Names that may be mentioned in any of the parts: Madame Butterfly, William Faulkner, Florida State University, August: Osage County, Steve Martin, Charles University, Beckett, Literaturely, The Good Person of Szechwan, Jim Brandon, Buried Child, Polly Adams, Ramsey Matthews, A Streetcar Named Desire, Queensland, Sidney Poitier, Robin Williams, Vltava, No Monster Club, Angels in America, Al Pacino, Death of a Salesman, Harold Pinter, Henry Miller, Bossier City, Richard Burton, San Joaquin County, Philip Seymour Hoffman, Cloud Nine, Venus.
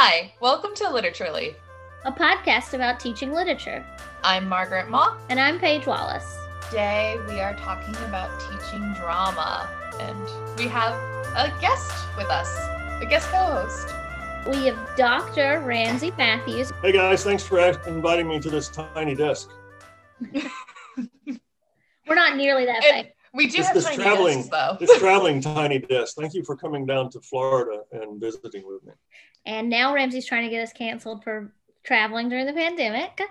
Hi, welcome to Literaturely, a podcast about teaching literature. I'm Margaret Mock. And I'm Paige Wallace. Today we are talking about teaching drama, and we have a guest with us, a guest co-host. We have Dr. Ramsey Matthews. Hey guys, thanks for inviting me to this tiny desk. We're not nearly that big. We do have tiny desks, though. This traveling tiny desk. Thank you for coming down to Florida and visiting with me. And now Ramsey's trying to get us canceled for traveling during the pandemic,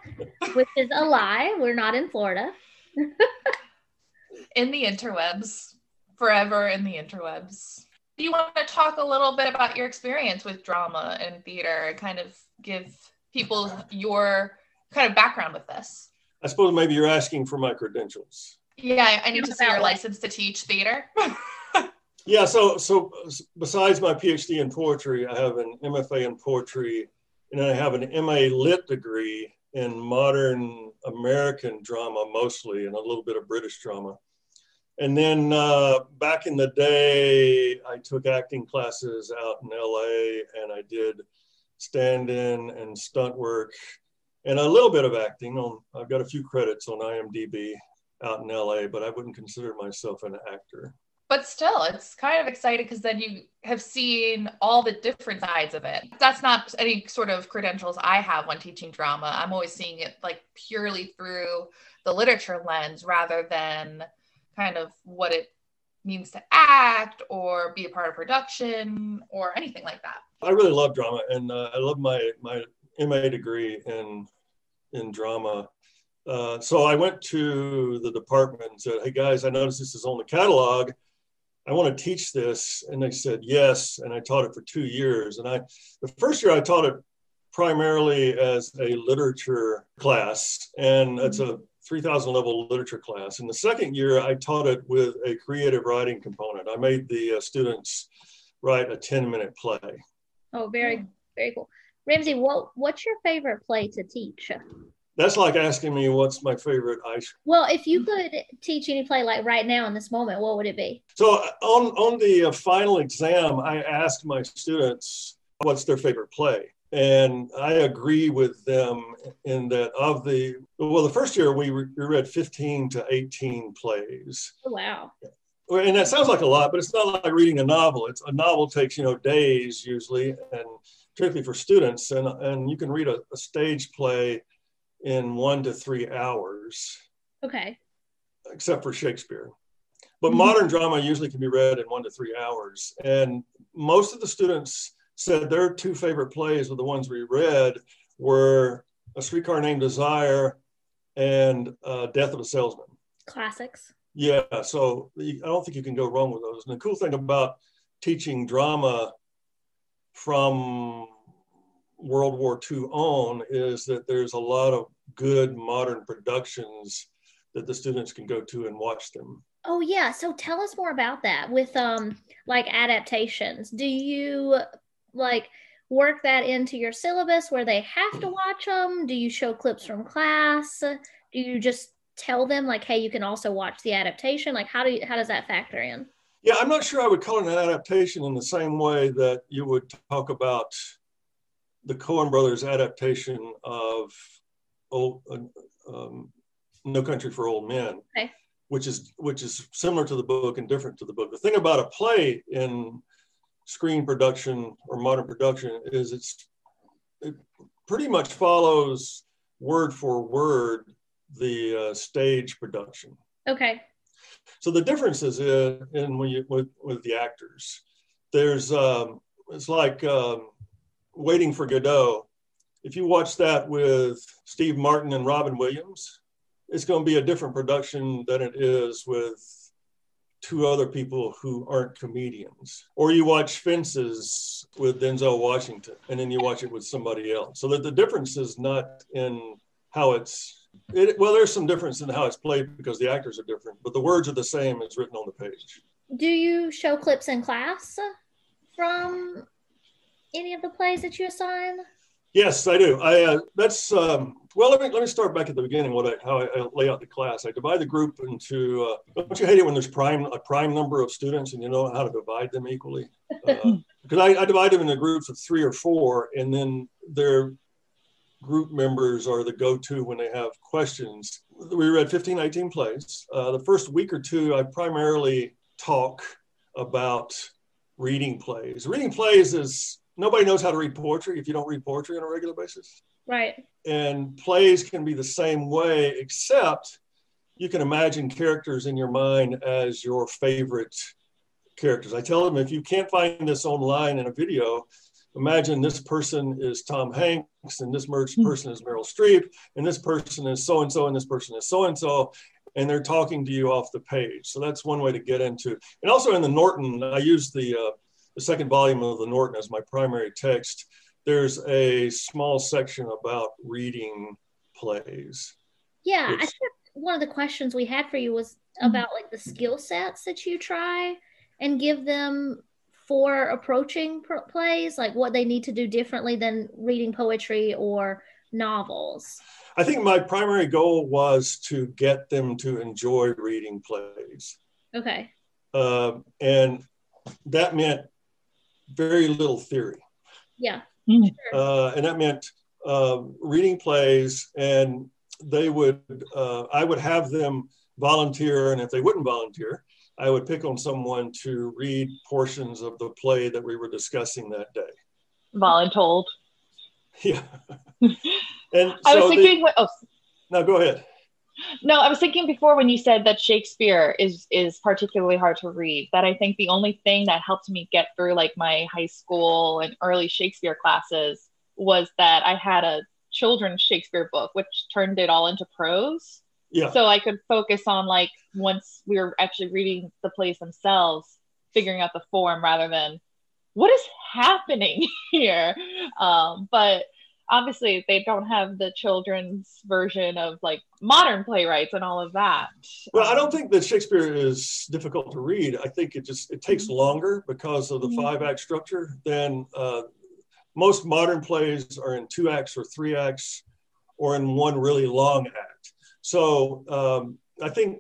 which is a lie. We're not in Florida. In the interwebs, forever in the interwebs. Do you want to talk a little bit about your experience with drama and theater and kind of give people your kind of background with this? I suppose maybe you're asking for my credentials. Yeah, I need to see your license to teach theater. Yeah, so besides my PhD in poetry, I have an MFA in poetry, and I have an MA Lit degree in modern American drama mostly, and a little bit of British drama. And then back in the day, I took acting classes out in LA, and I did stand-in and stunt work, and a little bit of acting. I've got a few credits on IMDb out in LA, but I wouldn't consider myself an actor. But still, it's kind of exciting because then you have seen all the different sides of it. That's not any sort of credentials I have when teaching drama. I'm always seeing it like purely through the literature lens rather than kind of what it means to act or be a part of production or anything like that. I really love drama, and I love my MA degree in drama. So I went to the department and said, hey guys, I noticed this is on the catalog. I want to teach this. And they said, yes. And I taught it for 2 years. And the first year I taught it primarily as a literature class. And it's a 3,000 level literature class. And the second year I taught it with a creative writing component. I made the students write a 10-minute play. Oh, very, very cool. Ramsey, what's your favorite play to teach? That's like asking me what's my favorite ice cream. Well, if you could teach any play like right now in this moment, what would it be? So on the final exam, I asked my students what's their favorite play. And I agree with them in that the first year we read 15 to 18 plays. Oh, wow. And that sounds like a lot, but it's not like reading a novel. It's a novel takes, days usually, and particularly for students. And you can read a stage play in 1 to 3 hours. Okay. Except for Shakespeare. But modern drama usually can be read in 1 to 3 hours. And most of the students said their two favorite plays were the ones we read were A Streetcar Named Desire and Death of a Salesman. Classics. Yeah. So I don't think you can go wrong with those. And the cool thing about teaching drama from World War II on is that there's a lot of good modern productions that the students can go to and watch them. Oh yeah, so tell us more about that with like adaptations. Do you like work that into your syllabus where they have to watch them? Do you show clips from class? Do you just tell them like, hey, you can also watch the adaptation? Like how does that factor in? Yeah, I'm not sure I would call it an adaptation in the same way that you would talk about the Coen brothers' adaptation of No Country for Old Men, okay, which is similar to the book and different to the book. The thing about a play in screen production or modern production is it pretty much follows word for word the stage production. Okay. So the difference is with the actors. There's it's like Waiting for Godot. If you watch that with Steve Martin and Robin Williams, it's going to be a different production than it is with two other people who aren't comedians. Or you watch Fences with Denzel Washington, and then you watch it with somebody else. So that the difference is not in how there's some difference in how it's played because the actors are different, but the words are the same as written on the page. Do you show clips in class from any of the plays that you assign? Yes, I do. Let me start back at the beginning. How I lay out the class. I divide the group into. Don't you hate it when there's a prime number of students and you know how to divide them equally? Because I divide them into groups of 3 or 4, and then their group members are the go-to when they have questions. We read 15, 19 plays. The first week or two, I primarily talk about reading plays. Reading plays is nobody knows how to read poetry if you don't read poetry on a regular basis. Right. And plays can be the same way, except you can imagine characters in your mind as your favorite characters. I tell them, if you can't find this online in a video, imagine this person is Tom Hanks, and this person is Meryl Streep, and this person is so-and-so, and this person is so-and-so, and they're talking to you off the page. So that's one way to get into. And also in the Norton, I use the second volume of the Norton as my primary text. There's a small section about reading plays. Yeah, I think one of the questions we had for you was about like the skill sets that you try and give them for approaching plays, like what they need to do differently than reading poetry or novels. I think my primary goal was to get them to enjoy reading plays. Okay. And that meant very little theory. Yeah. Sure. And that meant reading plays, and I would have them volunteer, and if they wouldn't volunteer, I would pick on someone to read portions of the play that we were discussing that day. Voluntold. Yeah. And I was thinking. No, go ahead. No, I was thinking before when you said that Shakespeare is particularly hard to read, that I think the only thing that helped me get through like my high school and early Shakespeare classes was that I had a children's Shakespeare book, which turned it all into prose. Yeah. So I could focus on like once we were actually reading the plays themselves, figuring out the form rather than what is happening here. But obviously they don't have the children's version of like modern playwrights and all of that. Well, I don't think that Shakespeare is difficult to read. I think it takes longer because of the 5-act structure than most modern plays are in 2 acts or 3 acts or in one really long act. So I think,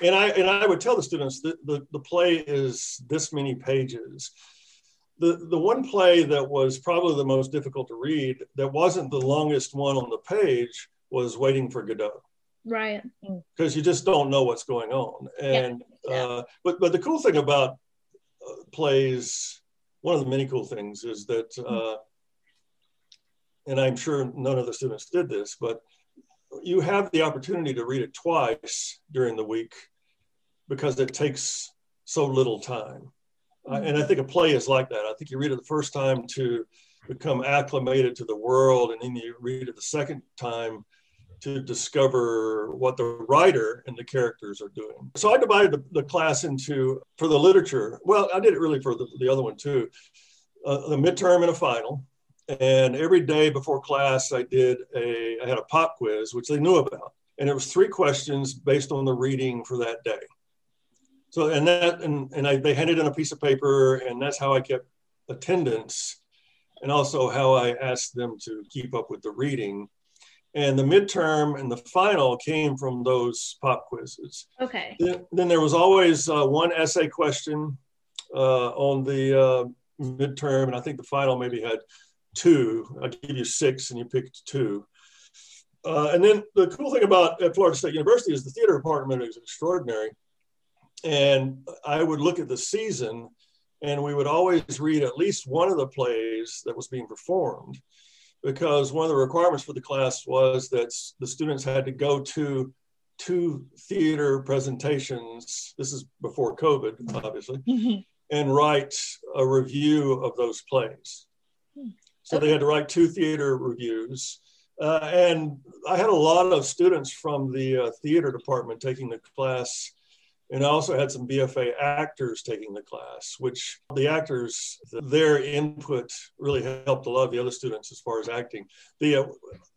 and I would tell the students that the play is this many pages. The one play that was probably the most difficult to read, that wasn't the longest one on the page, was Waiting for Godot. Right. Because you just don't know what's going on. And but the cool thing about plays, one of the many cool things is that, and I'm sure none of the students did this, but you have the opportunity to read it twice during the week because it takes so little time. And I think a play is like that. I think you read it the first time to become acclimated to the world, and then you read it the second time to discover what the writer and the characters are doing. So I divided the class into, for the literature, well, I did it really for the other one too, the midterm and a final. And every day before class, I had a pop quiz, which they knew about. And it was 3 questions based on the reading for that day. So, they handed in a piece of paper, and that's how I kept attendance, and also how I asked them to keep up with the reading. And the midterm and the final came from those pop quizzes. Okay. Then there was always one essay question on the midterm, and I think the final maybe had 2. I give you 6, and you picked 2. And then the cool thing about at Florida State University is the theater department is extraordinary. And I would look at the season, and we would always read at least one of the plays that was being performed, because one of the requirements for the class was that the students had to go to 2 theater presentations. This is before COVID, obviously, and write a review of those plays. So they had to write 2 theater reviews. And I had a lot of students from the theater department taking the class. And I also had some BFA actors taking the class, which the actors, their input really helped a lot of the other students as far as acting.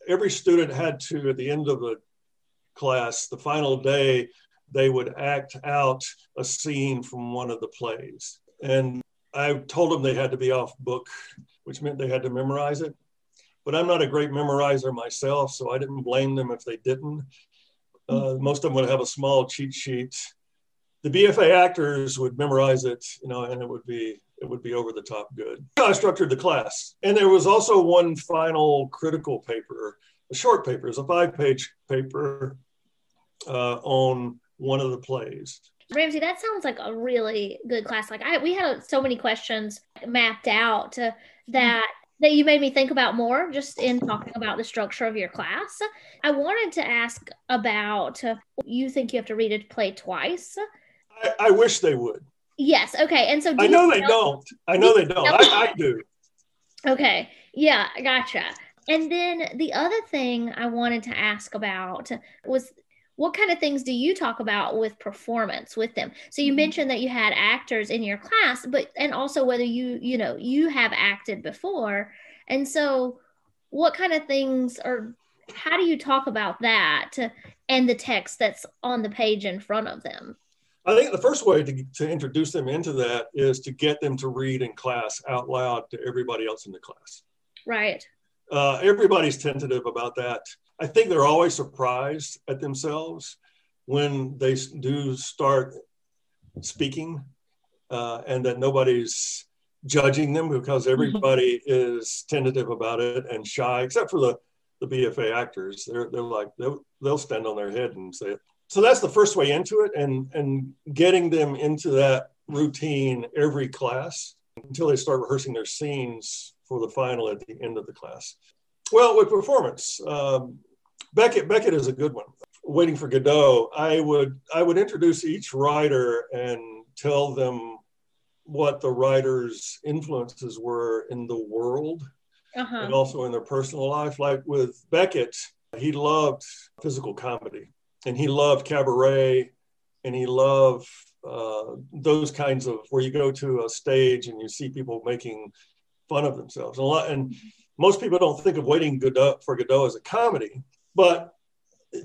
Every student had to, at the end of the class, the final day, they would act out a scene from one of the plays. And I told them they had to be off book, which meant they had to memorize it. but I'm not a great memorizer myself, so I didn't blame them if they didn't. Most of them would have a small cheat sheet. The BFA actors would memorize it, you know, and it would be over the top good. I structured the class. And there was also one final critical paper, a short paper, it was a 5-page paper on one of the plays. Ramsey, that sounds like a really good class. Like we had so many questions mapped out that you made me think about more just in talking about the structure of your class. I wanted to ask about, you think you have to read a play twice? I wish they would. Yes. Okay. And so I know they don't. I do. Okay. Yeah. Gotcha. And then the other thing I wanted to ask about was, what kind of things do you talk about with performance with them? So you mentioned that you had actors in your class, and also whether you have acted before. And so what kind of things, or how do you talk about that and the text that's on the page in front of them? I think the first way to introduce them into that is to get them to read in class out loud to everybody else in the class. Right. Everybody's tentative about that. I think they're always surprised at themselves when they do start speaking, and that nobody's judging them because everybody is tentative about it and shy, except for the BFA actors. They're like, they'll stand on their head and say it. So that's the first way into it, and getting them into that routine every class until they start rehearsing their scenes for the final at the end of the class. Well, with performance, Beckett is a good one. Waiting for Godot, I would introduce each writer and tell them what the writer's influences were in the world and also in their personal life. Like with Beckett, he loved physical comedy and he loved cabaret and he loved those kinds of, where you go to a stage and you see people making fun of themselves. And most people don't think of Waiting for Godot as a comedy, but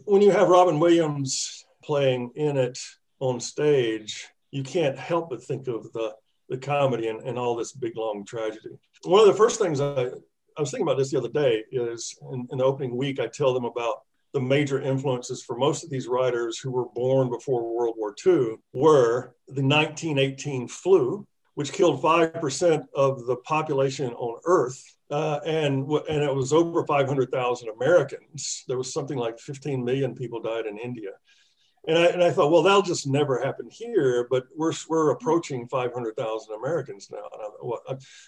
when you have Robin Williams playing in it on stage, you can't help but think of the comedy and all this big, long tragedy. One of the first things I was thinking about this the other day is in the opening week, I tell them about the major influences for most of these writers who were born before World War II were the 1918 flu, which killed 5% of the population on Earth. And it was over 500,000 Americans. There was something like 15 million people died in India. And I thought, well, that'll just never happen here, but we're approaching 500,000 Americans now.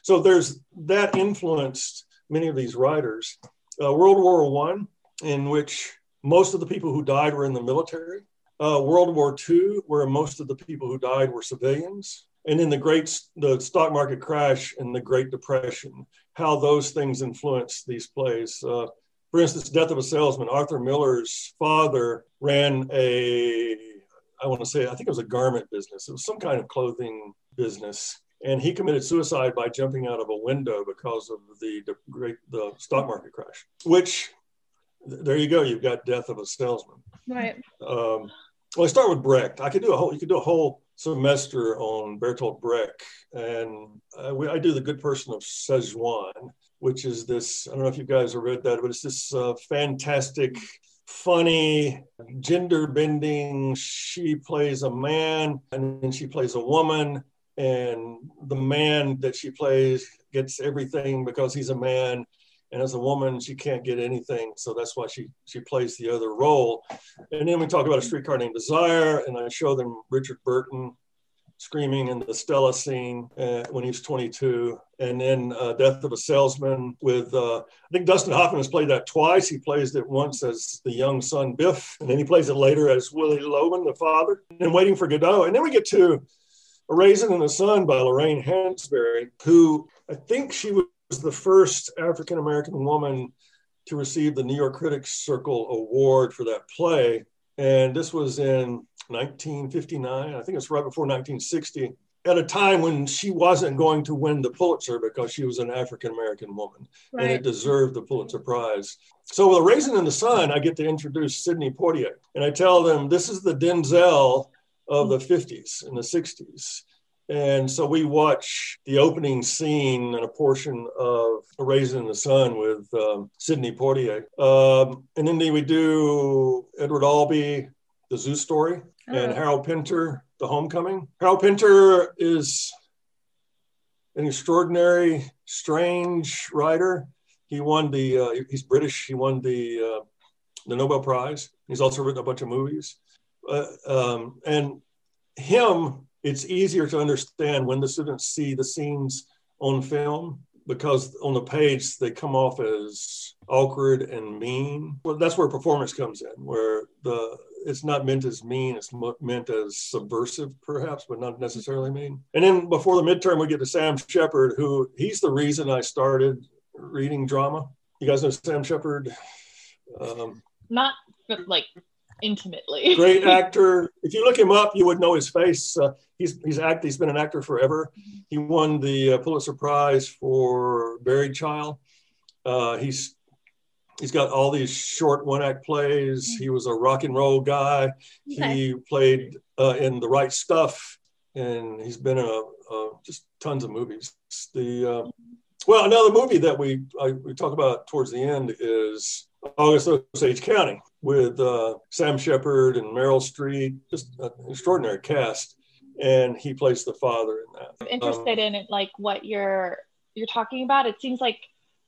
So there's that influenced many of these writers. World War I, in which most of the people who died were in the military. World War II, where most of the people who died were civilians. And then the stock market crash and the Great Depression, how those things influence these plays. For instance, Death of a Salesman, Arthur Miller's father ran I think it was a garment business. It was some kind of clothing business. And he committed suicide by jumping out of a window because of the stock market crash, which there you go. You've got Death of a Salesman. Right. Well, I start with Brecht. You could do a whole semester on Bertolt Brecht, and I do The Good Person of Szechwan, which is this, I don't know if you guys have read that, but it's this fantastic, funny, gender bending, she plays a man and then she plays a woman, and the man that she plays gets everything because he's a man, and as a woman she can't get anything, so that's why she plays the other role. And then we talk about A Streetcar Named Desire, and I show them Richard Burton screaming in the Stella scene when he was 22, and then Death of a Salesman with I think Dustin Hoffman has played that twice. He plays it once as the young son Biff, and then he plays it later as Willie Loman, the father, and Waiting for Godot. And then we get to A Raisin in the Sun by Lorraine Hansberry, who I think she was the first African-American woman to receive the New York Critics Circle Award for that play. And this was in 1959. I think it's right before 1960, at a time when she wasn't going to win the Pulitzer because she was an African-American woman. Right. And it deserved the Pulitzer Prize. So with A Raisin in the Sun, I get to introduce Sidney Poitier. And I tell them, this is the Denzel of the 50s and the 60s. And so we watch the opening scene and a portion of A Raisin in the Sun with Sidney Poitier. And then we do Edward Albee, The Zoo Story, and Harold Pinter, The Homecoming. Harold Pinter is an extraordinary, strange writer. He won the, he's British, he won the Nobel Prize. He's also written a bunch of movies. And him, it's easier to understand when the students see the scenes on film, because on the page, they come off as awkward and mean. Well, that's where performance comes in, where it's not meant as mean, it's meant as subversive, perhaps, but not necessarily mean. And then before the midterm, we get to Sam Shepard, who he's the reason I started reading drama. You guys know Sam Shepard? Not, but like intimately. Great actor. If you look him up, you would know his face. He's been an actor forever. He won the Pulitzer Prize for Buried Child. He's got all these short one-act plays. He was a rock and roll guy. Okay. He played in The Right Stuff, and he's been in just tons of movies. Well, another movie that we talk about towards the end is August Osage County with Sam Shepard and Meryl Streep, just an extraordinary cast. And he plays the father in that. I'm interested in it, like what you're talking about. It seems like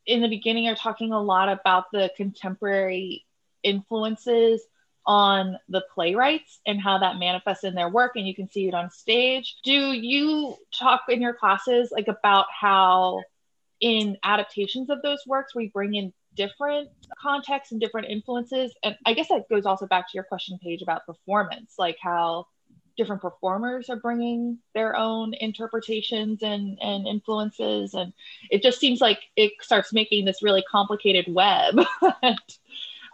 in the beginning, you're talking a lot about the contemporary influences on the playwrights and how that manifests in their work, and you can see it on stage. Do you talk in your classes like about how in adaptations of those works, we bring in different contexts and different influences? And I guess that goes also back to your question, Paige, about performance, like how different performers are bringing their own interpretations and influences. And it just seems like it starts making this really complicated web. I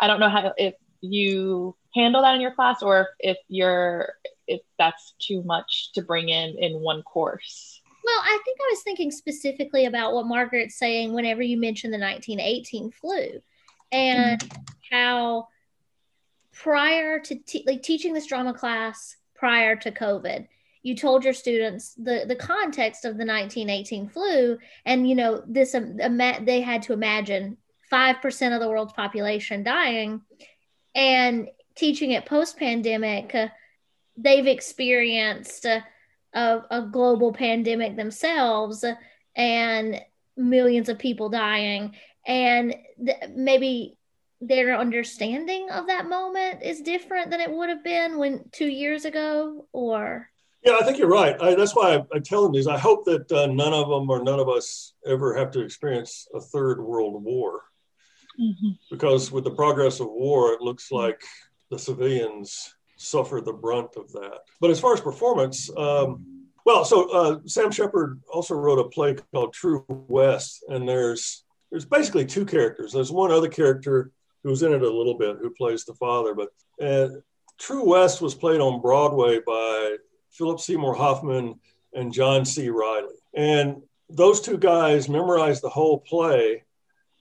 don't know if you handle that in your class, or if that's too much to bring in one course. Well, I think I was thinking specifically about what Margaret's saying whenever you mention the 1918 flu, and how prior to teaching this drama class prior to COVID, you told your students the context of the 1918 flu, and you know this they had to imagine 5% of the world's population dying, and teaching it post-pandemic, they've experienced a global pandemic themselves and millions of people dying. And maybe their understanding of that moment is different than it would have been when 2 years ago, or? Yeah, I think you're right. That's why I tell them these. I hope that none of them or none of us ever have to experience a third world war. Mm-hmm. Because with the progress of war, it looks like the civilians suffer the brunt of that. But as far as performance, Sam Shepard also wrote a play called True West, and there's basically two characters. There's one other character who's in it a little bit, who plays the father, but True West was played on Broadway by Philip Seymour Hoffman and John C. Reilly. And those two guys memorized the whole play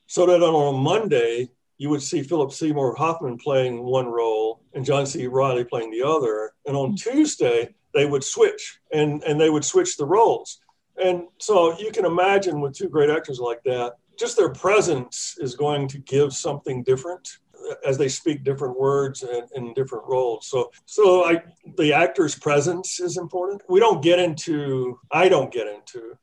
so that on a Monday, you would see Philip Seymour Hoffman playing one role and John C. Reilly playing the other. And on Tuesday, they would switch and they would switch the roles. And so you can imagine with two great actors like that, just their presence is going to give something different as they speak different words and in different roles. So the actor's presence is important. I don't get into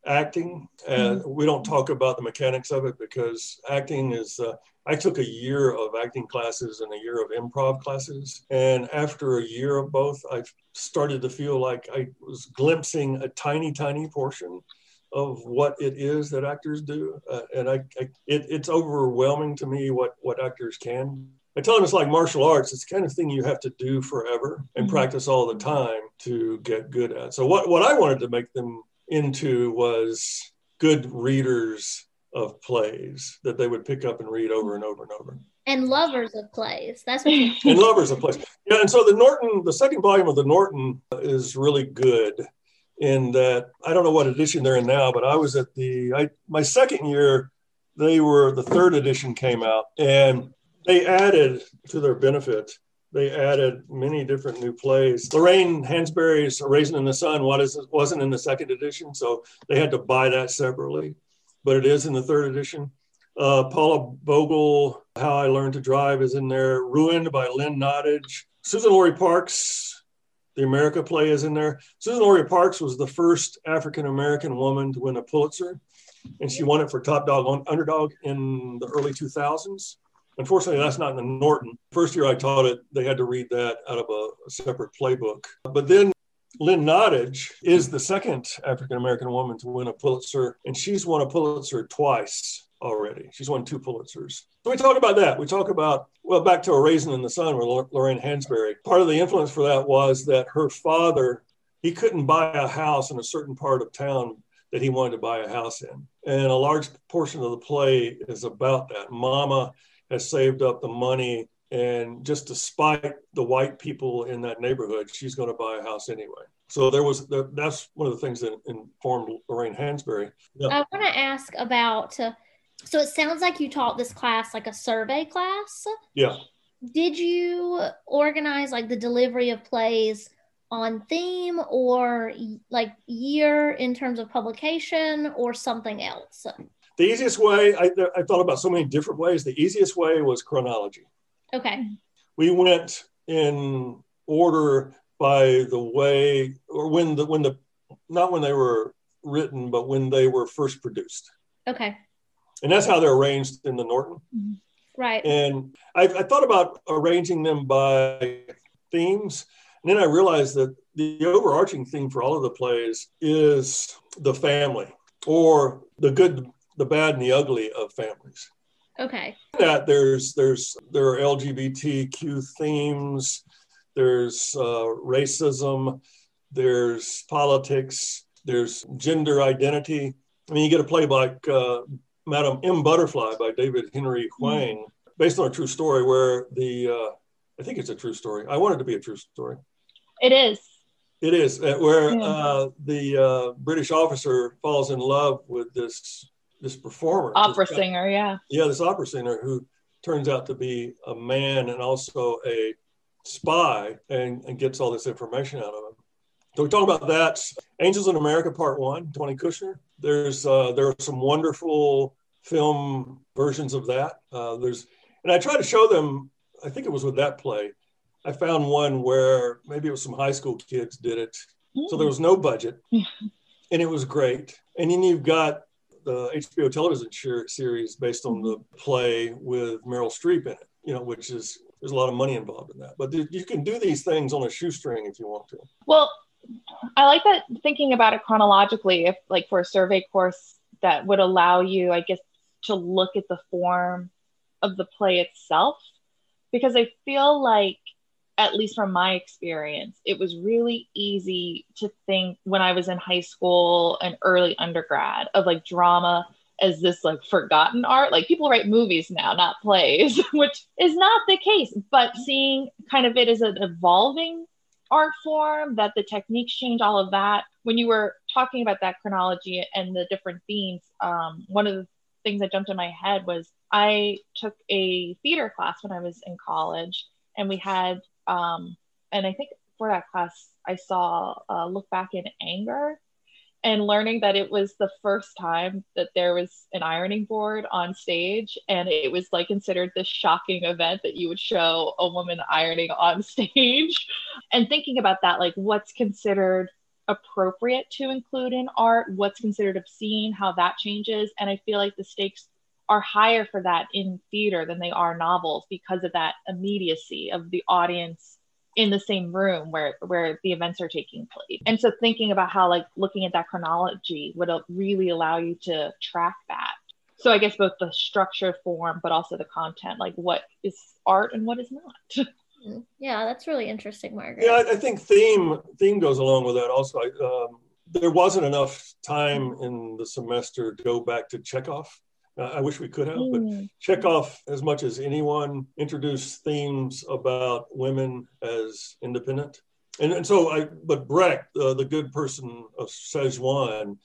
acting, and we don't talk about the mechanics of it, because acting is, I took a year of acting classes and a year of improv classes. And after a year of both, I started to feel like I was glimpsing a tiny, tiny portion of what it is that actors do. It's overwhelming to me what actors can. I tell them it's like martial arts. It's the kind of thing you have to do forever and practice all the time to get good at. So what I wanted to make them into was good readers of plays that they would pick up and read over and over and over. And lovers of plays. That's what you And lovers of plays. Yeah, and so the second volume of the Norton is really good, in that, I don't know what edition they're in now, but I was at my second year, the third edition came out, and they added to their benefit they added many different new plays. Lorraine Hansberry's A Raisin in the Sun wasn't in the second edition, so they had to buy that separately, but it is in the third edition. Paula Bogle, How I Learned to Drive, is in there. Ruined by Lynn Nottage. Suzan-Lori Parks, The America Play, is in there. Suzan-Lori Parks was the first African-American woman to win a Pulitzer, and she won it for Top Dog on Underdog in the early 2000s. Unfortunately, that's not in the Norton. First year I taught it, they had to read that out of a separate playbook. But then Lynn Nottage is the second African-American woman to win a Pulitzer, and she's won a Pulitzer twice already. She's won two Pulitzers. So we talk about that. We talk about, well, back to A Raisin in the Sun with Lorraine Hansberry. Part of the influence for that was that her father, he couldn't buy a house in a certain part of town that he wanted to buy a house in. And a large portion of the play is about that. Mama has saved up the money, and just despite the white people in that neighborhood, she's going to buy a house anyway. So that's one of the things that informed Lorraine Hansberry. Yeah. I want to ask about, so it sounds like you taught this class like a survey class. Yeah. Did you organize like the delivery of plays on theme or like year in terms of publication or something else? The easiest way, I thought about so many different ways. The easiest way was chronology. Okay. We went in order by the way, or not when they were written, but when they were first produced. Okay. And that's how they're arranged in the Norton. Right. And I thought about arranging them by themes. And then I realized that the overarching theme for all of the plays is the family, or the good, the bad, and the ugly of families. Okay. That there are LGBTQ themes, there's racism, there's politics, there's gender identity. I mean, you get a play like Madame M. Butterfly by David Henry Hwang, based on a true story where I think it's a true story. I want it to be a true story. It is, where the British officer falls in love with this performer. Opera singer, yeah. Yeah, this opera singer who turns out to be a man and also a spy and gets all this information out of him. So we talk about that. Angels in America, Part 1, Tony Kushner. There are some wonderful film versions of that. And I try to show them, I think it was with that play. I found one where maybe it was some high school kids did it. So there was no budget and it was great. And then you've got the HBO television series based on the play with Meryl Streep in it, which is, there's a lot of money involved in that. But you can do these things on a shoestring if you want to. Well, I like that, thinking about it chronologically, if like for a survey course that would allow you, I guess, to look at the form of the play itself. Because I feel like, at least from my experience, it was really easy to think when I was in high school and early undergrad of like drama as this like forgotten art. Like people write movies now, not plays, which is not the case. But seeing kind of it as an evolving art form, that the techniques change, all of that. When you were talking about that chronology and the different themes, one of the things that jumped in my head was I took a theater class when I was in college, and we had, and I think for that class, I saw Look Back in Anger, and learning that it was the first time that there was an ironing board on stage, and it was like considered this shocking event that you would show a woman ironing on stage, and thinking about that, like what's considered appropriate to include in art, what's considered obscene, how that changes. And I feel like the stakes are higher for that in theater than they are novels because of that immediacy of the audience in the same room where the events are taking place. And so thinking about how like looking at that chronology would really allow you to track that. So I guess both the structure form, but also the content, like what is art and what is not. Yeah, that's really interesting, Margaret. Yeah, I think theme goes along with that also. There wasn't enough time in the semester to go back to Chekhov. I wish we could have, but Chekhov, as much as anyone, introduced themes about women as independent. But Brecht, The Good Person of Szechwan,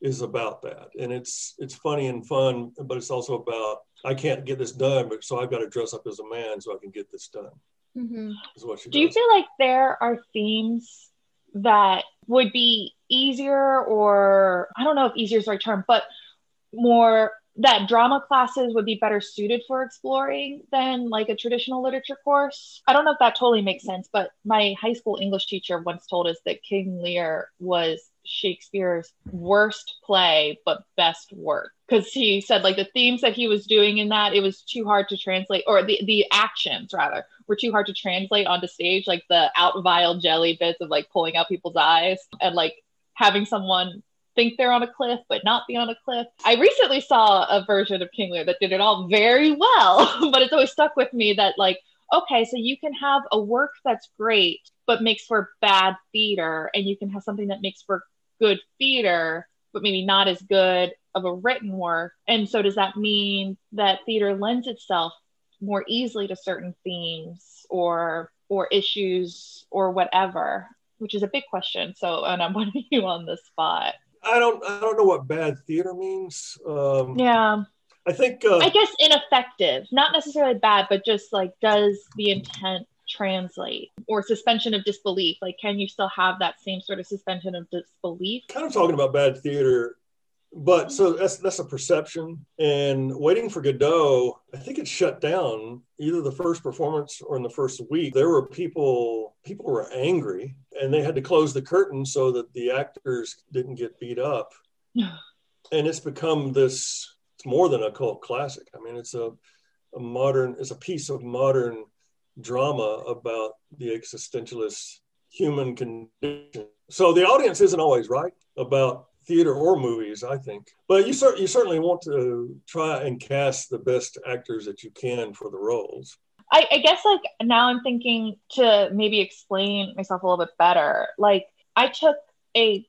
is about that. And it's funny and fun, but it's also about, I can't get this done, so I've got to dress up as a man so I can get this done. Mm-hmm. Is what she does. Do you feel like there are themes that would be easier, or I don't know if easier is the right term, but more that drama classes would be better suited for exploring than like a traditional literature course? I don't know if that totally makes sense, but my high school English teacher once told us that King Lear was Shakespeare's worst play, but best work. Because he said like the themes that he was doing in that, it was too hard to translate, or the actions rather were too hard to translate onto stage, like the out-vile jelly bits of like pulling out people's eyes and like having someone think they're on a cliff but not be on a cliff. I recently saw a version of King Lear that did it all very well, but it's always stuck with me that like, okay, so you can have a work that's great but makes for bad theater, and you can have something that makes for good theater but maybe not as good of a written work. And so does that mean that theater lends itself more easily to certain themes or issues or whatever, which is a big question. So, and I'm putting you on the spot. I don't know what bad theater means. Yeah. I think... I guess ineffective. Not necessarily bad, but just like, does the intent translate? Or suspension of disbelief? Like, can you still have that same sort of suspension of disbelief? Kind of talking about bad theater, but so that's a perception. And Waiting for Godot, I think it shut down either the first performance or in the first week. There were people were angry, and they had to close the curtain so that the actors didn't get beat up. Yeah. And it's become this... It's more than a cult classic. I mean, it's a piece of modern drama about the existentialist human condition. So the audience isn't always right about theater or movies, I think. But you certainly want to try and cast the best actors that you can for the roles. I guess like now I'm thinking to maybe explain myself a little bit better. Like I took a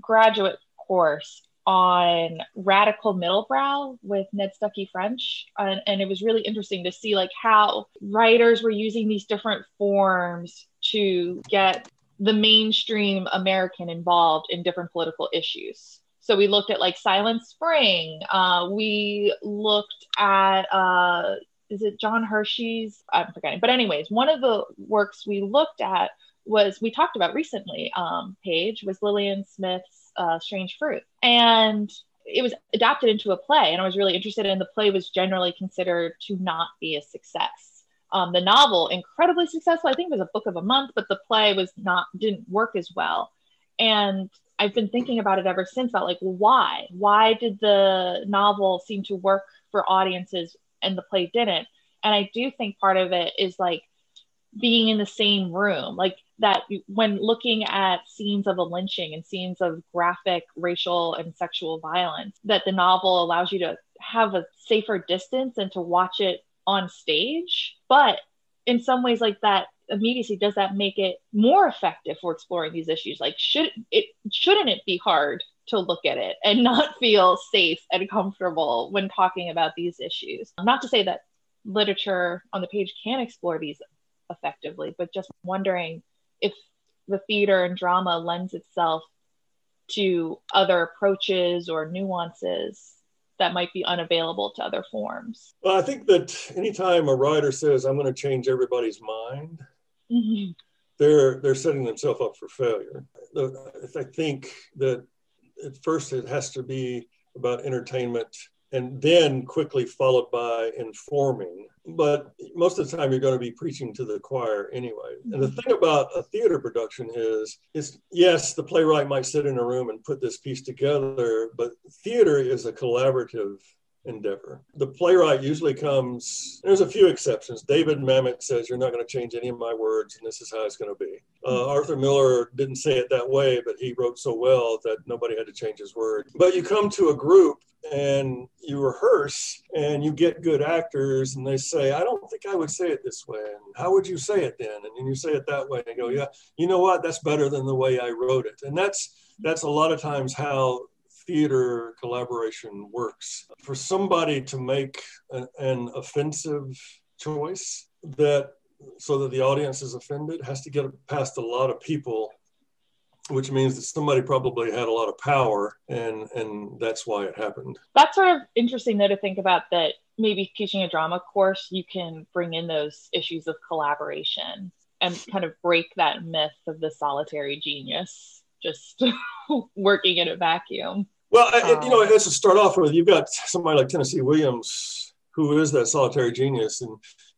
graduate course on radical middlebrow with Ned Stuckey French. And it was really interesting to see like how writers were using these different forms to get the mainstream American involved in different political issues. So we looked at like Silent Spring. We looked at, is it John Hershey's? I'm forgetting. But anyways, one of the works we looked at was, we talked about recently, Paige, was Lillian Smith's Strange Fruit, and it was adapted into a play, and I was really interested in the play. Was generally considered to not be a success. The novel, incredibly successful, I think it was a book of a month, but the play didn't work as well. And I've been thinking about it ever since, about like why did the novel seem to work for audiences and the play didn't? And I do think part of it is like being in the same room, like that when looking at scenes of a lynching and scenes of graphic racial and sexual violence, that the novel allows you to have a safer distance and to watch it on stage. But in some ways, like that immediacy, does that make it more effective for exploring these issues? Like shouldn't it be hard to look at it and not feel safe and comfortable when talking about these issues? Not to say that literature on the page can explore these effectively, but just wondering if the theater and drama lends itself to other approaches or nuances that might be unavailable to other forms. Well, I think that anytime a writer says, I'm going to change everybody's mind, mm-hmm. they're setting themselves up for failure. I think that at first it has to be about entertainment, and then quickly followed by informing. But most of the time, you're going to be preaching to the choir anyway. And the thing about a theater production is yes, the playwright might sit in a room and put this piece together, but theater is a collaborative endeavor. The playwright usually comes, there's a few exceptions. David Mamet says, you're not going to change any of my words, and this is how it's going to be. Arthur Miller didn't say it that way, but he wrote so well that nobody had to change his word. But you come to a group and you rehearse and you get good actors, and they say, I don't think I would say it this way. And how would you say it then? And then you say it that way. And they go, yeah, you know what? That's better than the way I wrote it. And that's a lot of times how theater collaboration works. For somebody to make an offensive choice so that the audience is offended has to get past a lot of people which means that somebody probably had a lot of power, and that's why it happened. That's sort of interesting, though, to think about that maybe teaching a drama course, you can bring in those issues of collaboration and kind of break that myth of the solitary genius just working in a vacuum. Well, you know, let's just start off with, you've got somebody like Tennessee Williams, who is that solitary genius, and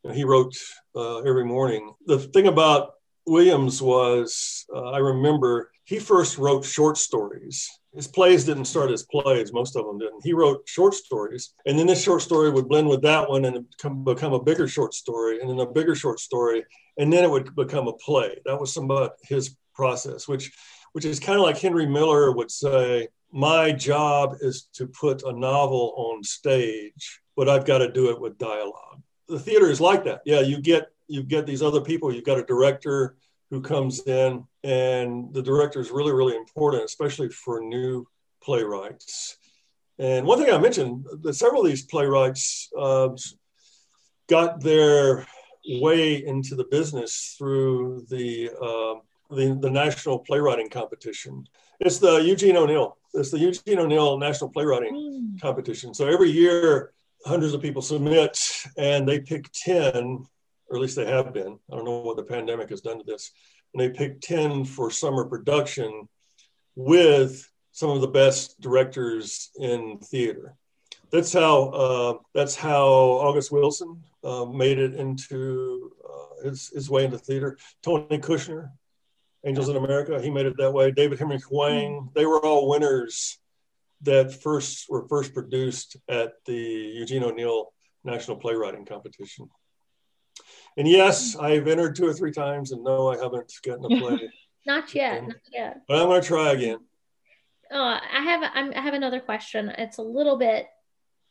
you know, he wrote every morning. The thing about Williams was, I remember, he first wrote short stories. His plays didn't start as plays, most of them didn't. He wrote short stories, and then this short story would blend with that one and become a bigger short story, and then a bigger short story, and then it would become a play. That was some of his process, which is kind of like Henry Miller would say, my job is to put a novel on stage, but I've got to do it with dialogue. The theater is like that. Yeah, you get these other people, you've got a director who comes in, and the director is really, really important, especially for new playwrights. And one thing I mentioned, that several of these playwrights got their way into the business through the National Playwriting Competition. It's the Eugene O'Neill National Playwriting Competition. So every year, hundreds of people submit, and they pick 10, or at least they have been. I don't know what the pandemic has done to this. And they pick 10 for summer production with some of the best directors in theater. That's how August Wilson made it into his way into theater. Tony Kushner, Angels in America, he made it that way. David Henry Hwang, they were all winners that were first produced at the Eugene O'Neill National Playwriting Competition. And yes, I've entered 2 or 3 times, and no, I haven't gotten a play. Not yet. But I'm going to try again. I have another question. It's a little bit,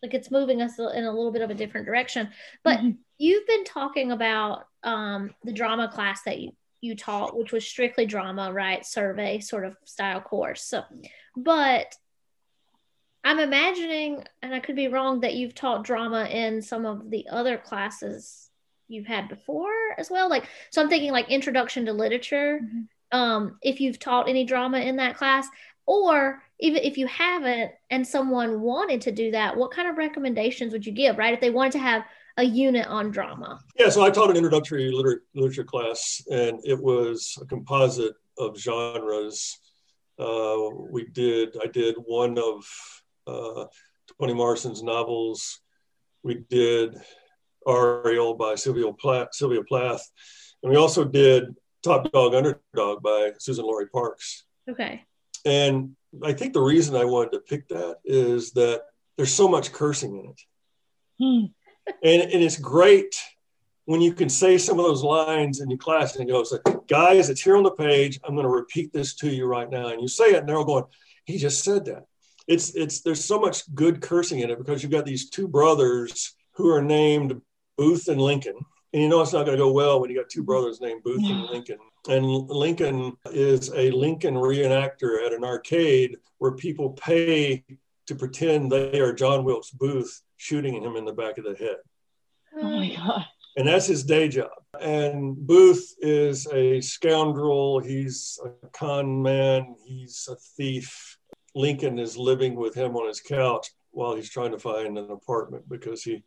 like it's moving us in a little bit of a different direction. But you've been talking about the drama class that you taught, which was strictly drama, right? Survey sort of style course. So, but I'm imagining, and I could be wrong, that you've taught drama in some of the other classes you've had before as well. Like, so I'm thinking like introduction to literature, if you've taught any drama in that class, or even if you haven't and someone wanted to do that, what kind of recommendations would you give, right? If they wanted to have a unit on drama. Yeah, so I taught an introductory literature class, and it was a composite of genres. I did one of Toni Morrison's novels. We did Ariel by Sylvia Plath, and we also did Top Dog, Underdog by Suzan-Lori Parks. Okay. And I think the reason I wanted to pick that is that there's so much cursing in it. And it's great when you can say some of those lines in your class and it goes, like, guys, it's here on the page. I'm going to repeat this to you right now. And you say it and they're all going, he just said that. There's so much good cursing in it, because you've got these two brothers who are named Booth and Lincoln. And you know it's not going to go well when you got two brothers named Booth and Lincoln. And Lincoln is a Lincoln reenactor at an arcade where people pay to pretend they are John Wilkes Booth, shooting him in the back of the head. Oh my God. And that's his day job. And Booth is a scoundrel. He's a con man. He's a thief. Lincoln is living with him on his couch while he's trying to find an apartment because he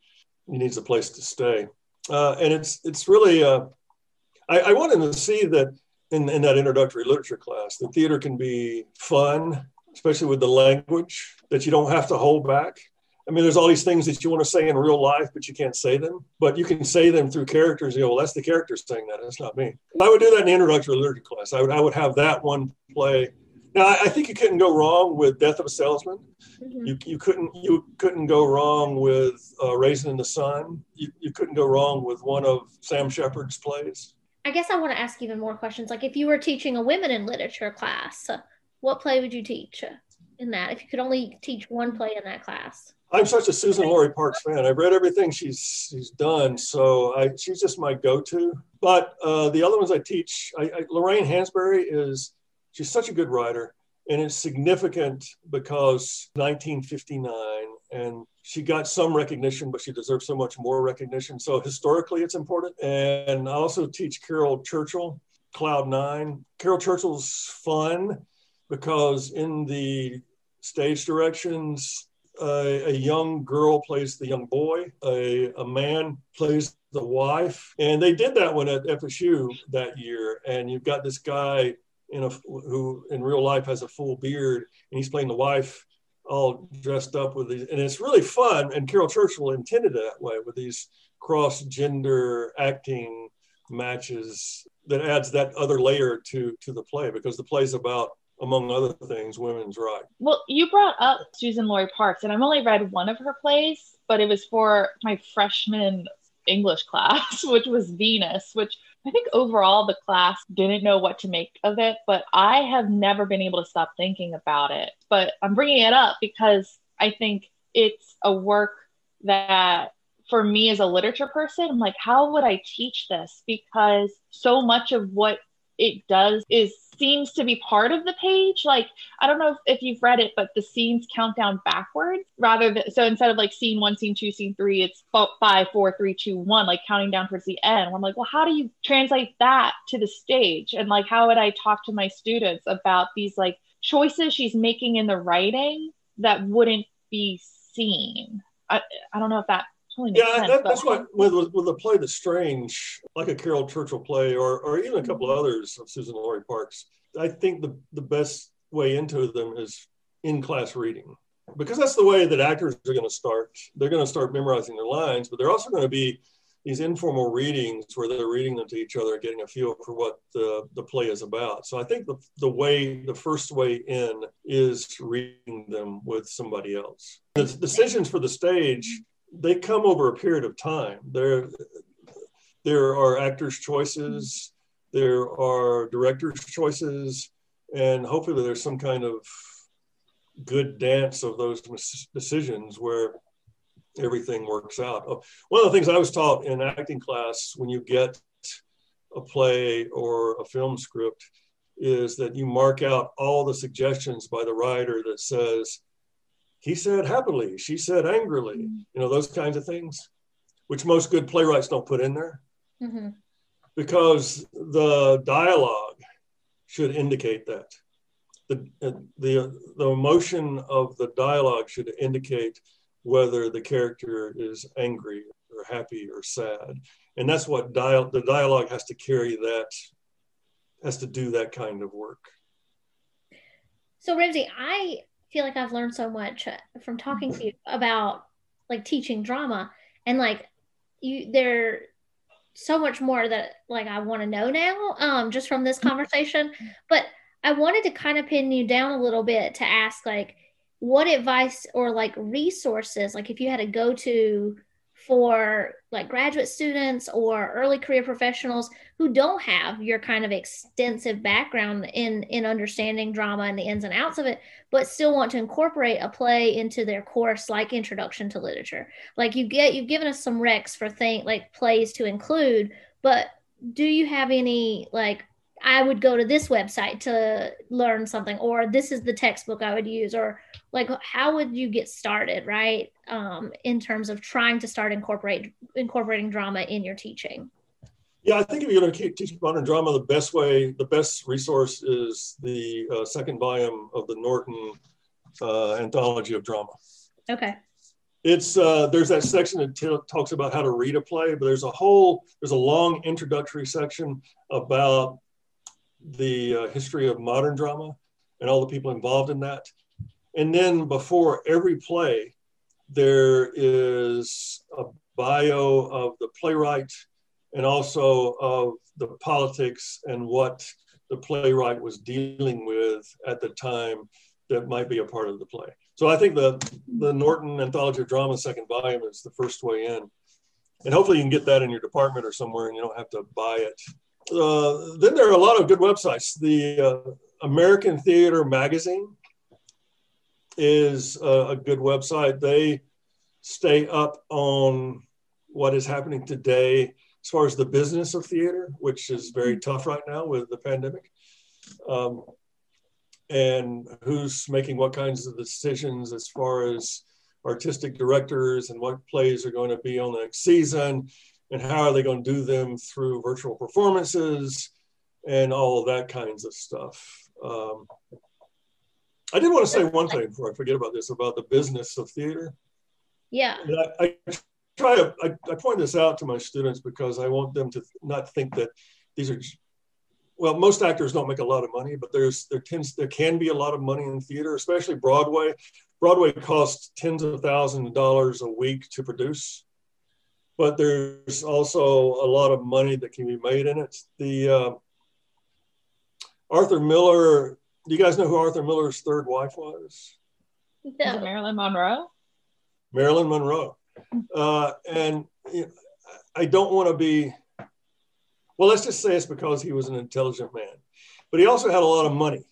needs a place to stay. And it's really, I want him to see that in that introductory literature class, the theater can be fun, especially with the language, that you don't have to hold back. I mean, there's all these things that you want to say in real life, but you can't say them. But you can say them through characters. You know, well, that's the character saying that. That's not me. I would do that in the introductory literature class. I would have that one play. Now, I think you couldn't go wrong with Death of a Salesman. You couldn't go wrong with A Raisin in the Sun. You couldn't go wrong with one of Sam Shepard's plays. I guess I want to ask even more questions. Like, if you were teaching a women in literature class, what play would you teach in that, if you could only teach one play in that class? I'm such a Suzan-Lori Parks fan. I've read everything she's done, so she's just my go-to. But the other ones I teach, Lorraine Hansberry she's such a good writer, and it's significant because 1959, and she got some recognition, but she deserves so much more recognition. So historically, it's important. And I also teach Caryl Churchill. cloud nine. Caryl Churchill's fun because in the stage directions, a young girl plays the young boy, a man plays the wife. And they did that one at FSU that year. And you've got this guy who in real life has a full beard and he's playing the wife all dressed up with these. And it's really fun. And Caryl Churchill intended it that way with these cross-gender acting matches that adds that other layer to the play, because the play's about, among other things, women's rights. Well, you brought up Suzan-Lori Parks, and I've only read one of her plays, but it was for my freshman English class, which was Venus, which I think overall the class didn't know what to make of it, but I have never been able to stop thinking about it. But I'm bringing it up because I think it's a work that for me as a literature person, I'm like, how would I teach this? Because so much of what it does seems to be part of the page. Like, I don't know if you've read it, but the scenes count down backwards rather than, so instead of like scene one, scene two, scene three, it's 5, 4, 3, 2, 1, like counting down towards the end. I'm like, well, how do you translate that to the stage? And like, how would I talk to my students about these like choices she's making in the writing that wouldn't be seen? I don't know if that totally makes sense. That's why with a play that's strange, like a Caryl Churchill play or even a couple of others of Suzan-Lori Parks, I think the best way into them is in-class reading, because that's the way that actors are going to start. They're going to start memorizing their lines, but they're also going to be these informal readings where they're reading them to each other and getting a feel for what the play is about. So I think the first way in is reading them with somebody else. The decisions for the stage, they come over a period of time. There are actors' choices, there are directors' choices, and hopefully there's some kind of good dance of those decisions where everything works out. One of the things I was taught in acting class, when you get a play or a film script, is that you mark out all the suggestions by the writer that says, he said happily, she said angrily, those kinds of things, which most good playwrights don't put in there, because the dialogue should indicate that. The emotion of the dialogue should indicate whether the character is angry or happy or sad. And that's what the dialogue has to carry, that, has to do that kind of work. So Ramsey, I feel like I've learned so much from talking to you about like teaching drama, and like there's so much more that like I want to know now, just from this conversation. But I wanted to kind of pin you down a little bit to ask like, what advice or like resources, like if you had a go-to for like graduate students or early career professionals who don't have your kind of extensive background in understanding drama and the ins and outs of it, but still want to incorporate a play into their course, like Introduction to Literature. Like you've given us some recs for plays to include, but do you have any like, I would go to this website to learn something, or this is the textbook I would use, or like, how would you get started, right? In terms of trying to start incorporating drama in your teaching? Yeah, I think if you're going to teach modern drama, the best resource is the second volume of the Norton Anthology of Drama. Okay. It's there's that section that talks about how to read a play, but there's a long introductory section about the history of modern drama and all the people involved in that. And then before every play, there is a bio of the playwright and also of the politics and what the playwright was dealing with at the time that might be a part of the play. So I think the Norton Anthology of Drama second volume is the first way in. And hopefully you can get that in your department or somewhere and you don't have to buy it. Then there are a lot of good websites. The American Theater Magazine is a good website. They stay up on what is happening today as far as the business of theater, which is very tough right now with the pandemic, and who's making what kinds of decisions as far as artistic directors and what plays are going to be on the next season. And how are they going to do them through virtual performances and all of that kinds of stuff. I did want to say one thing before I forget about this, about the business of theater. Yeah. And I point this out to my students because I want them to not think that these are, well, most actors don't make a lot of money, but there can be a lot of money in theater, especially Broadway. Broadway costs tens of thousands of dollars a week to produce, but there's also a lot of money that can be made in it. The Arthur Miller, do you guys know who Arthur Miller's third wife was? No. Marilyn Monroe. Marilyn Monroe. And you know, I don't want to be, well, let's just say it's because he was an intelligent man, but he also had a lot of money.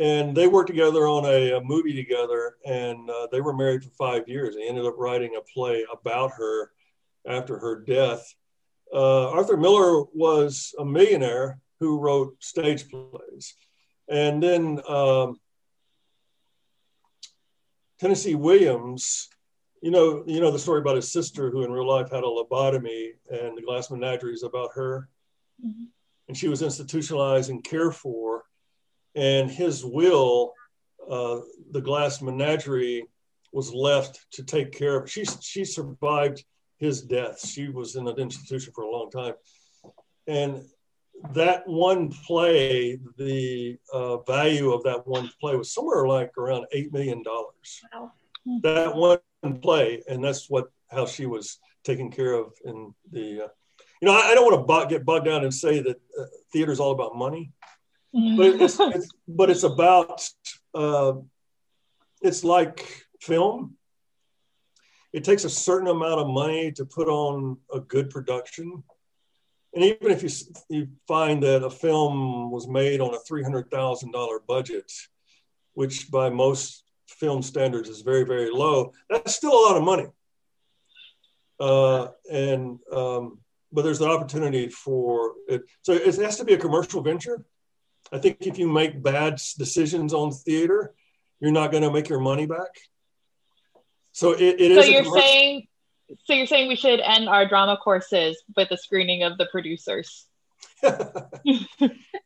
And they worked together on a movie together, and they were married for 5 years. He ended up writing a play about her after her death. Arthur Miller was a millionaire who wrote stage plays. And then Tennessee Williams, you know the story about his sister who in real life had a lobotomy, and The Glass Menagerie is about her. Mm-hmm. And she was institutionalized and cared for. And his will, The Glass Menagerie, was left to take care of. She survived his death. She was in an institution for a long time. And that one play, the value of that one play was somewhere like around $8 million. Wow. That one play, and that's how she was taken care of in the, I don't want to get bogged down and say that theater is all about money. But it's about, it's like film. It takes a certain amount of money to put on a good production. And even if you find that a film was made on a $300,000 budget, which by most film standards is very, very low, that's still a lot of money. But there's an opportunity for it. So it has to be a commercial venture. I think if you make bad decisions on theater, you're not going to make your money back. So it is. So you're saying we should end our drama courses with a screening of The Producers. Yeah,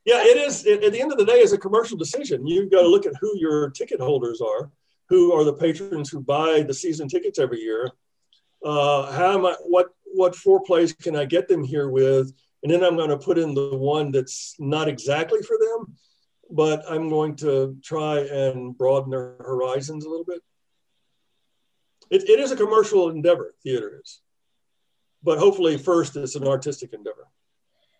it is. At the end of the day, it's a commercial decision. You've got to look at who your ticket holders are, who are the patrons who buy the season tickets every year. How am I? What four plays can I get them here with? And then I'm going to put in the one that's not exactly for them, but I'm going to try and broaden their horizons a little bit. It is a commercial endeavor, theater is. But hopefully first it's an artistic endeavor.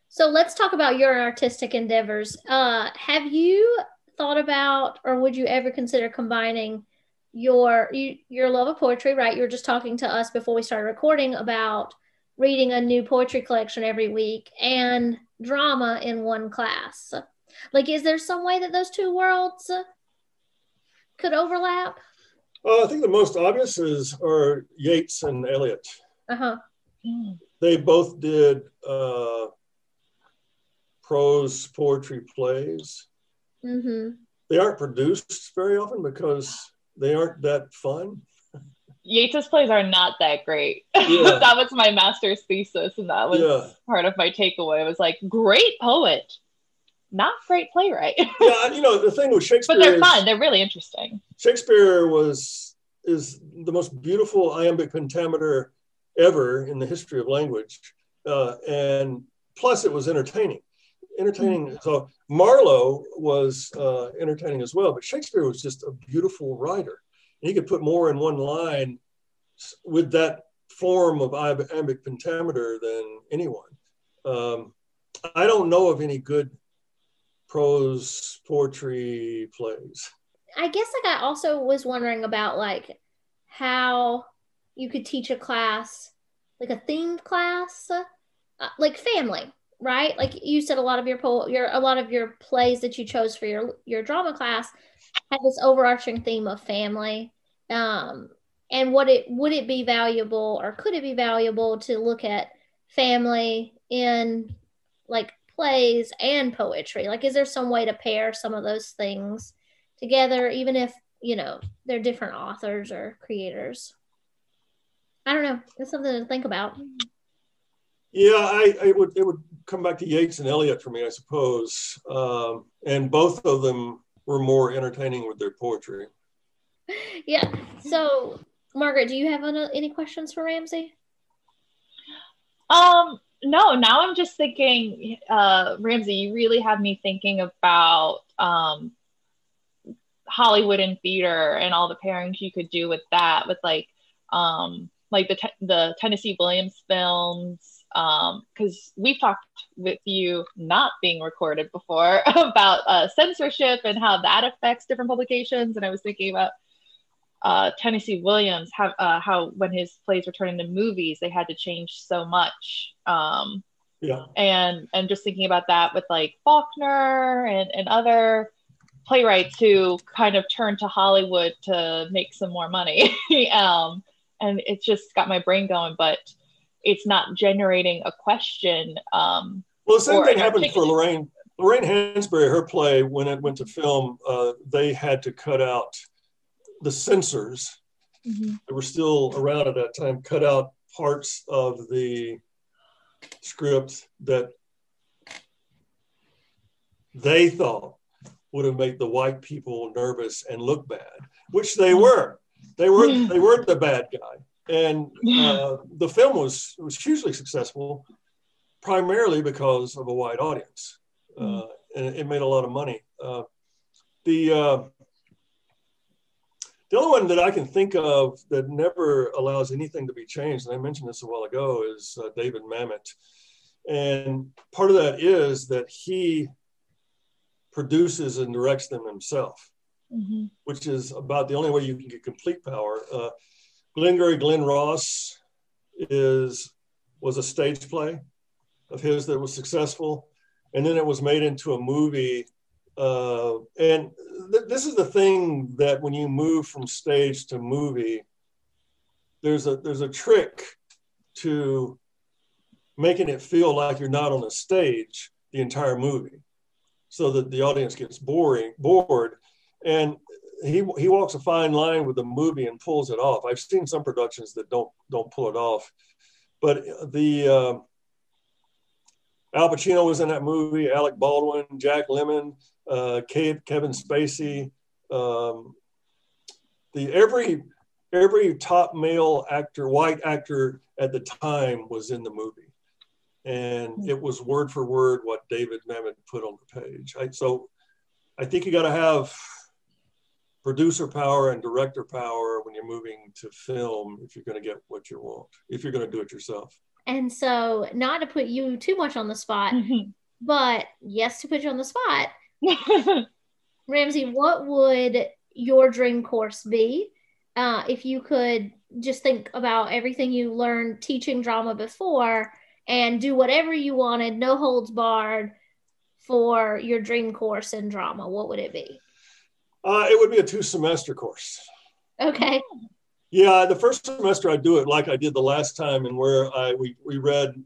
So let's talk about your artistic endeavors. Have you thought about, or would you ever consider combining your love of poetry, right? You were just talking to us before we started recording about reading a new poetry collection every week and drama in one class. Like, is there some way that those two worlds could overlap? I think the most obvious are Yeats and Eliot. Uh-huh. They both did prose poetry plays. Mm-hmm. They aren't produced very often because they aren't that fun. Yeats's plays are not that great. Yeah. That was my master's thesis, and that was part of my takeaway. It was like, great poet, not great playwright. Yeah, the thing with Shakespeare but they're fun. They're really interesting. Shakespeare is the most beautiful iambic pentameter ever in the history of language. And plus, it was entertaining. So Marlowe was entertaining as well, but Shakespeare was just a beautiful writer. He could put more in one line with that form of iambic pentameter than anyone. I don't know of any good prose poetry plays. I guess I also was wondering about how you could teach a class, like a themed class, like family, right? Like you said, a lot of your plays that you chose for your drama class had this overarching theme of family, and would it be valuable, or could it be valuable to look at family in plays and poetry? Is there some way to pair some of those things together, even if they're different authors or creators? I don't know. It's something to think about. Yeah, it would come back to Yeats and Eliot for me, I suppose. And both of them were more entertaining with their poetry. Yeah. So, Margaret, do you have any questions for Ramsey? No, now I'm just thinking, Ramsey, you really have me thinking about Hollywood and theater and all the pairings you could do with that, with like the Tennessee Williams films, because we've talked with you not being recorded before about censorship and how that affects different publications. And I was thinking about Tennessee Williams, how when his plays were turned into movies, they had to change so much. Yeah. And just thinking about that with like Faulkner and other playwrights who kind of turned to Hollywood to make some more money. And it's just got my brain going, but it's not generating a question. Well, the same thing happened for Lorraine. Lorraine Hansberry, her play, when it went to film, they had to cut out the censors that were still around at that time, cut out parts of the script that they thought would have made the white people nervous and look bad, which they were. They were the bad guy. And the film was hugely successful, primarily because of a white audience. And it made a lot of money. The only one that I can think of that never allows anything to be changed, and I mentioned this a while ago, is David Mamet. And part of that is that he produces and directs them himself, which is about the only way you can get complete power. Glengarry Glen Ross was a stage play of his that was successful, and then it was made into a movie. And this is the thing that when you move from stage to movie, there's a trick to making it feel like you're not on a stage the entire movie, so that the audience gets bored. And he walks a fine line with the movie and pulls it off. I've seen some productions that don't pull it off, but the Al Pacino was in that movie, Alec Baldwin, Jack Lemmon, Kevin Spacey. Every top male actor, white actor at the time was in the movie. And it was word for word what David Mamet put on the page. So I think you got to have producer power and director power when you're moving to film if you're going to get what you want, if you're going to do it yourself. And so, not to put you too much on the spot, but yes, to put you on the spot, Ramsey, what would your dream course be if you could just think about everything you learned teaching drama before and do whatever you wanted, no holds barred, for your dream course in drama? What would it be? It would be a 2-semester course. Okay. Yeah, the first semester I do it like I did the last time, and where we read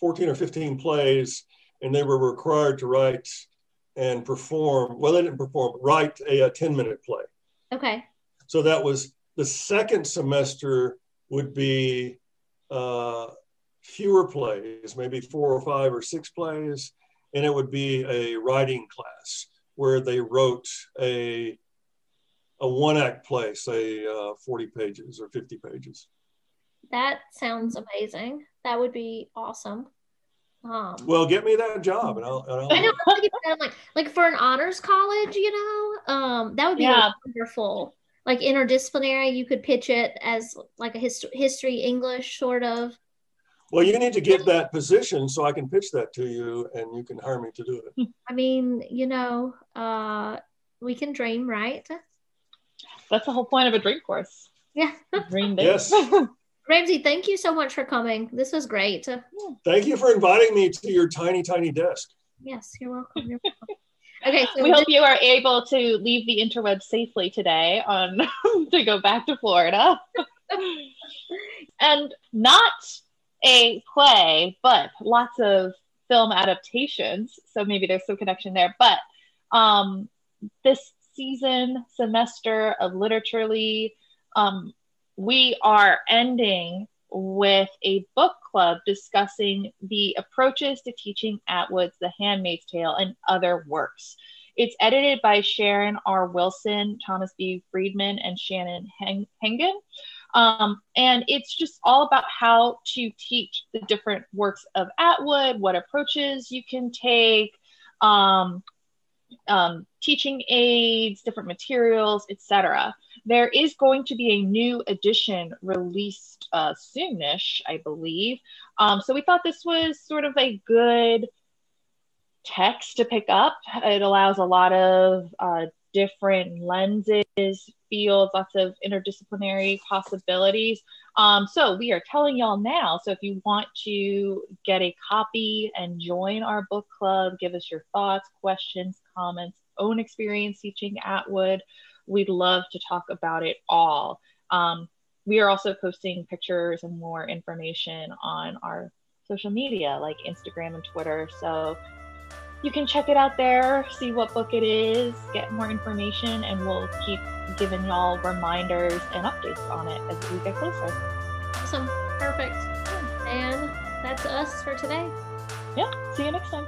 14 or 15 plays, and they were required to write and perform. Well, they didn't perform, but write a 10-minute play. Okay. So that was the second semester would be fewer plays, maybe 4 or 5 or 6 plays, and it would be a writing class where they wrote a one-act play, say 40 pages or 50 pages. That sounds amazing. That would be awesome. Well, get me that job, and I'll I know, like for an honors college, that would be wonderful. Like interdisciplinary, you could pitch it as like a history English sort of. Well, you need to get that position so I can pitch that to you, and you can hire me to do it. I mean, we can dream, right? That's the whole point of a dream course. Yeah. Dream day. Yes. Ramsey, thank you so much for coming. This was great. Thank you for inviting me to your tiny, tiny desk. Yes, you're welcome. You're welcome. Okay. So we hope you are able to leave the interweb safely today on to go back to Florida. And not a play, but lots of film adaptations. So maybe there's some connection there. But this season, semester of Literaturely, we are ending with a book club discussing the approaches to teaching Atwood's The Handmaid's Tale and other works. It's edited by Sharon R. Wilson, Thomas B. Friedman, and Shannon Hengen. And it's just all about how to teach the different works of Atwood, what approaches you can take, teaching aids, different materials, etc. There is going to be a new edition released soonish, I believe. So we thought this was sort of a good text to pick up. It allows a lot of different lenses, fields, lots of interdisciplinary possibilities. So we are telling y'all now. So if you want to get a copy and join our book club, give us your thoughts, questions, comments, own experience teaching Atwood. We'd love to talk about it all. We are also posting pictures and more information on our social media like Instagram and Twitter. So you can check it out there, see what book it is, get more information, and we'll keep giving y'all reminders and updates on it as we get closer. Awesome. Perfect. And that's us for today. Yeah. See you next time.